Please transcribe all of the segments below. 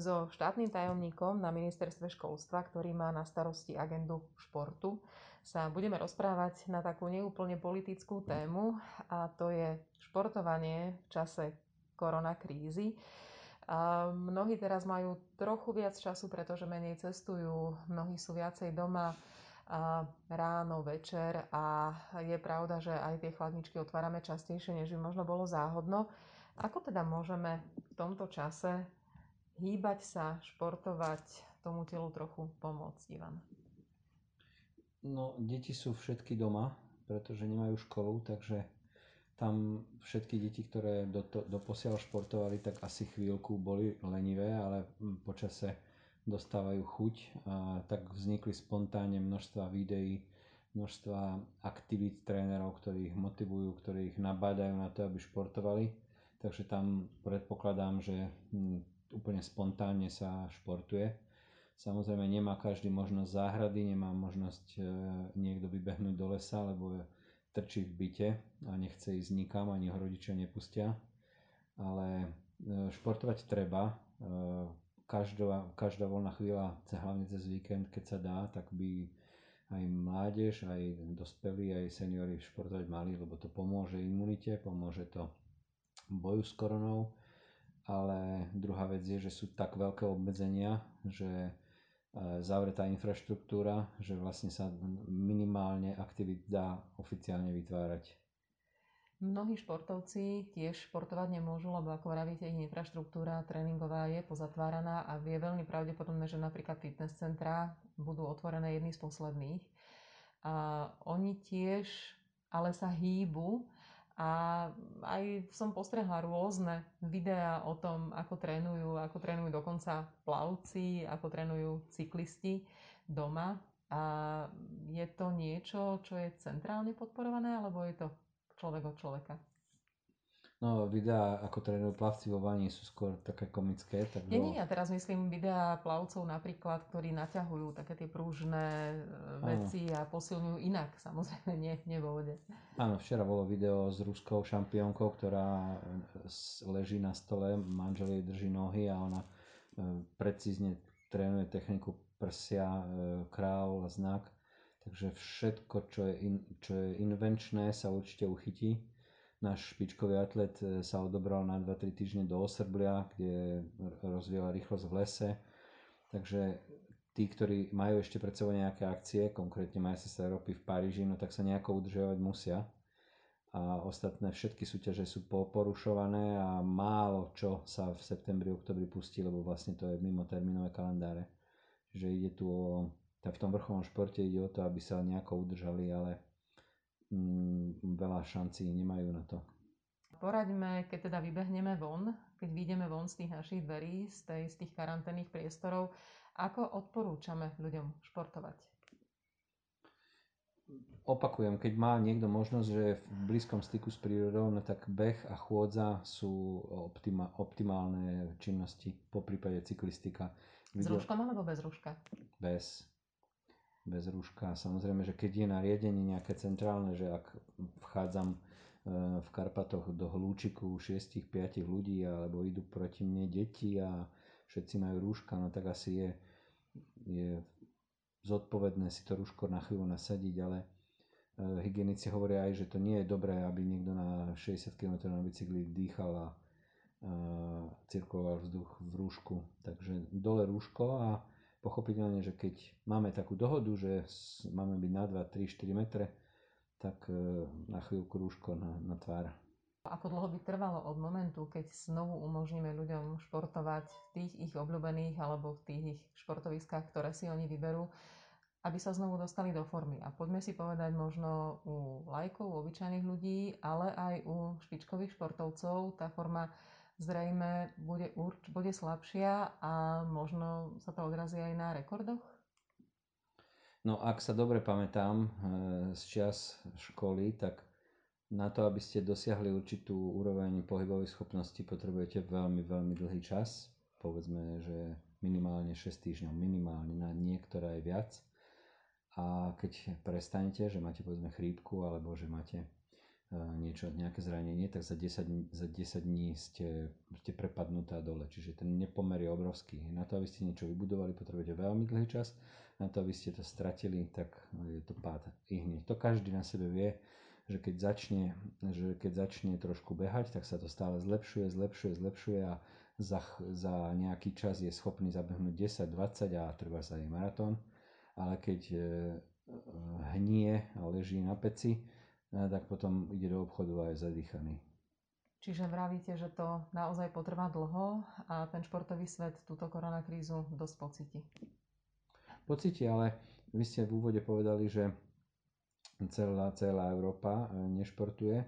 so štátnym tajomníkom na ministerstve školstva, ktorý má na starosti agendu športu, sa budeme rozprávať na takú neúplne politickú tému, a to je športovanie v čase koronakrízy. A mnohí teraz majú trochu viac času, pretože menej cestujú, mnohí sú viacej doma ráno, večer, a je pravda, že aj tie chladničky otvárame častejšie, než by možno bolo záhodno. Ako teda môžeme v tomto čase hýbať sa, športovať, tomu telu trochu pomôcť, Ivan? No, deti sú všetky doma, pretože nemajú školu, takže tam všetky deti, ktoré doposiaľ športovali, tak asi chvíľku boli lenivé, ale po čase dostávajú chuť. A tak vznikli spontánne množstva videí, množstva aktivít trénerov, ktorí ich motivujú, ktorí ich nabádajú na to, aby športovali. Takže tam predpokladám, že úplne spontánne sa športuje. Samozrejme, nemá každý možnosť záhrady, nemá možnosť niekto vybehnúť do lesa, lebo trčí v byte a nechce ísť nikam, ani ho rodičia nepustia. Ale športovať treba. Každá voľná chvíľa, hlavne cez víkend, keď sa dá, tak by aj mládež, aj dospelí, aj seniori športovať mali, lebo to pomôže imunite, pomôže to boju s koronou. Ale druhá vec je, že sú tak veľké obmedzenia, že zavretá infraštruktúra, že vlastne sa minimálne aktivít dá oficiálne vytvárať. Mnohí športovci tiež športovať nemôžu, lebo ako vravíte, ich infraštruktúra tréningová je pozatváraná a je veľmi pravdepodobné, že napríklad fitness centrá budú otvorené jedny z posledných. A oni tiež ale sa hýbu. A aj som postrehla rôzne videá o tom, ako trénujú dokonca plavci, ako trénujú cyklisti doma. A je to niečo, čo je centrálne podporované, alebo je to človek od človeka? No, videá, ako trénujú plavci vo vani, sú skôr také komické. Tak nie, ja teraz myslím videá plavcov napríklad, ktorí naťahujú také tie prúžne veci a posilňujú inak, samozrejme, nie vo vode. Áno, včera bolo video s ruskou šampiónkou, ktorá leží na stole, manžel jej drží nohy a ona precízne trénuje techniku prsia, král, znak. Takže všetko, čo je invenčné, sa určite uchytí. Náš špičkový atlet sa odobral na 2-3 týždne do Osrblia, kde rozvíjala rýchlosť v lese. Takže tí, ktorí majú ešte pred sebou nejaké akcie, konkrétne majstrovstvá Európy v Paríži, no tak sa nejako udržiavať musia. A ostatné všetky súťaže sú poporušované a málo čo sa v septembri, oktobri pustí, lebo vlastne to je mimo termínové kalendáre. Čiže ide tu v tom vrcholnom športe ide o to, aby sa nejako udržali, ale veľa šancí nemajú na to. Poraďme, keď teda vybehneme von, keď vyjdeme von z tých našich dverí, z tých karanténnych priestorov, ako odporúčame ľuďom športovať? Opakujem, keď má niekto možnosť, že je v blízkom styku s prírodou, no tak beh a chôdza sú optimálne činnosti, poprípade cyklistika. S rúškom alebo bez rúška? Bez rúška. Samozrejme, že keď je nariadenie nejaké centrálne, že ak vchádzam v Karpatoch do hlúčiku 6-5 ľudí alebo idú proti mne deti a všetci majú rúška, no tak asi je zodpovedné si to rúško na chvíľu nasadiť, ale hygienici hovoria aj, že to nie je dobré, aby niekto na 60 km na bicykli dýchal a cirkuloval vzduch v rúšku. Takže dole rúško a pochopiteľne, že keď máme takú dohodu, že máme byť na 2, 3, 4 metre, tak na chvíľku rúško na tvár. Ako dlho by trvalo od momentu, keď znovu umožníme ľuďom športovať v tých ich obľúbených alebo v tých ich športoviskách, ktoré si oni vyberú, aby sa znovu dostali do formy? A poďme si povedať možno u lajkov, u obyčajných ľudí, ale aj u špičkových športovcov tá forma zrejme bude slabšia a možno sa to odrazí aj na rekordoch? No, ak sa dobre pamätám z čias školy, tak na to, aby ste dosiahli určitú úroveň pohybovej schopnosti, potrebujete veľmi, veľmi dlhý čas. Povedzme, že minimálne 6 týždňov, minimálne, na niektoré aj viac. A keď prestanete, že máte povedzme chrípku alebo že máte niečo, nejaké zranenie, tak za 10 dní ste prepadnutá dole. Čiže ten nepomer je obrovský. Na to, aby ste niečo vybudovali, potrebujete veľmi dlhý čas. Na to, aby ste to stratili, tak je to pád ihneď. To každý na sebe vie, že keď začne trošku behať, tak sa to stále zlepšuje a za nejaký čas je schopný zabehnúť 10, 20 a treba sa aj maratón. Ale keď hnie a leží na peci, tak potom ide do obchodu a je zadýchaný. Čiže vravíte, že to naozaj potrvá dlho a ten športový svet túto koronakrízu dosť pocíti? Pocíti, ale vy ste v úvode povedali, že celá Európa nešportuje,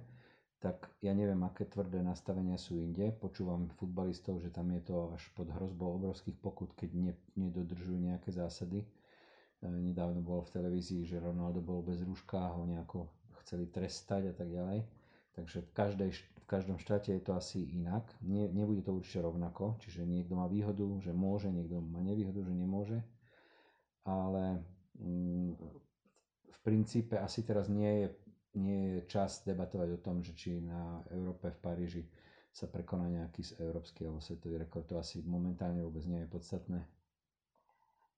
tak ja neviem, aké tvrdé nastavenia sú inde. Počúvam futbalistov, že tam je to až pod hrozbou obrovských pokút, keď nedodržujú nejaké zásady. Nedávno bolo v televízii, že Ronaldo bol bez rúška, ho nejako chceli trestať a tak ďalej. Takže v každom štáte je to asi inak. Nebude to určite rovnako. Čiže niekto má výhodu, že môže, niekto má nevýhodu, že nemôže. Ale v princípe asi teraz nie je čas debatovať o tom, že či na Európe v Paríži sa prekoná nejaký európsky alebo svetový rekord. To asi momentálne vôbec nie je podstatné.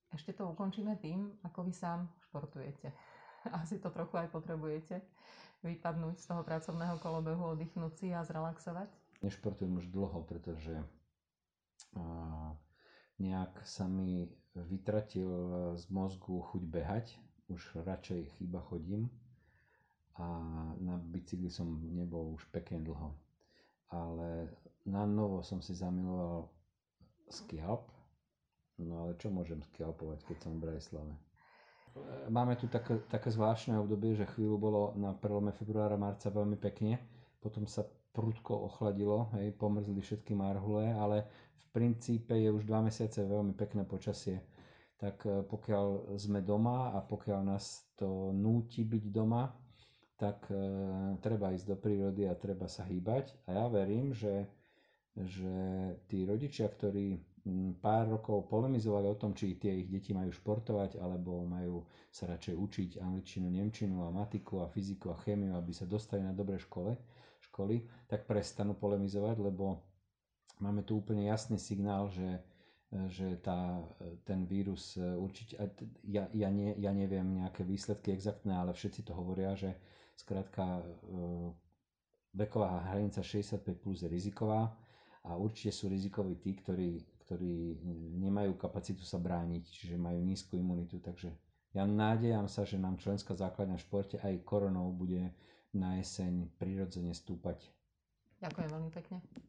Ešte to ukončíme tým, ako vy sám športujete. Asi to trochu aj potrebujete vypadnúť z toho pracovného kolobehu, oddychnúť si a zrelaxovať? Nešportujem už dlho, pretože nejak sa mi vytratil z mozgu chuť behať. Už radšej iba chodím a na bicykli som nebol už pekne dlho. Ale na novo som si zamiloval skialp. No ale čo môžem skialpovať, keď som v Bratislave? Máme tu také zvláštne obdobie, že chvíľu bolo na prelome februára, marca veľmi pekne, potom sa prudko ochladilo, hej, pomrzli všetky marhule, ale v princípe je už 2 mesiace veľmi pekné počasie. Tak pokiaľ sme doma a pokiaľ nás to núti byť doma, tak treba ísť do prírody a treba sa hýbať. A ja verím, že tí rodičia, ktorí pár rokov polemizovali o tom, či tie ich deti majú športovať, alebo majú sa radšej učiť angličtinu, nemčinu a matiku a fyziku a chémiu, aby sa dostali na dobré školy, tak prestanú polemizovať, lebo máme tu úplne jasný signál, že ten vírus určite... Ja neviem nejaké výsledky exaktné, ale všetci to hovoria, že skrátka veková hranica 65+ je riziková a určite sú rizikoví tí, ktorí nemajú kapacitu sa brániť, čiže majú nízku imunitu. Takže ja nádejam sa, že nám členská základňa v športe aj koronou bude na jeseň prirodzene stúpať. Ďakujem veľmi pekne.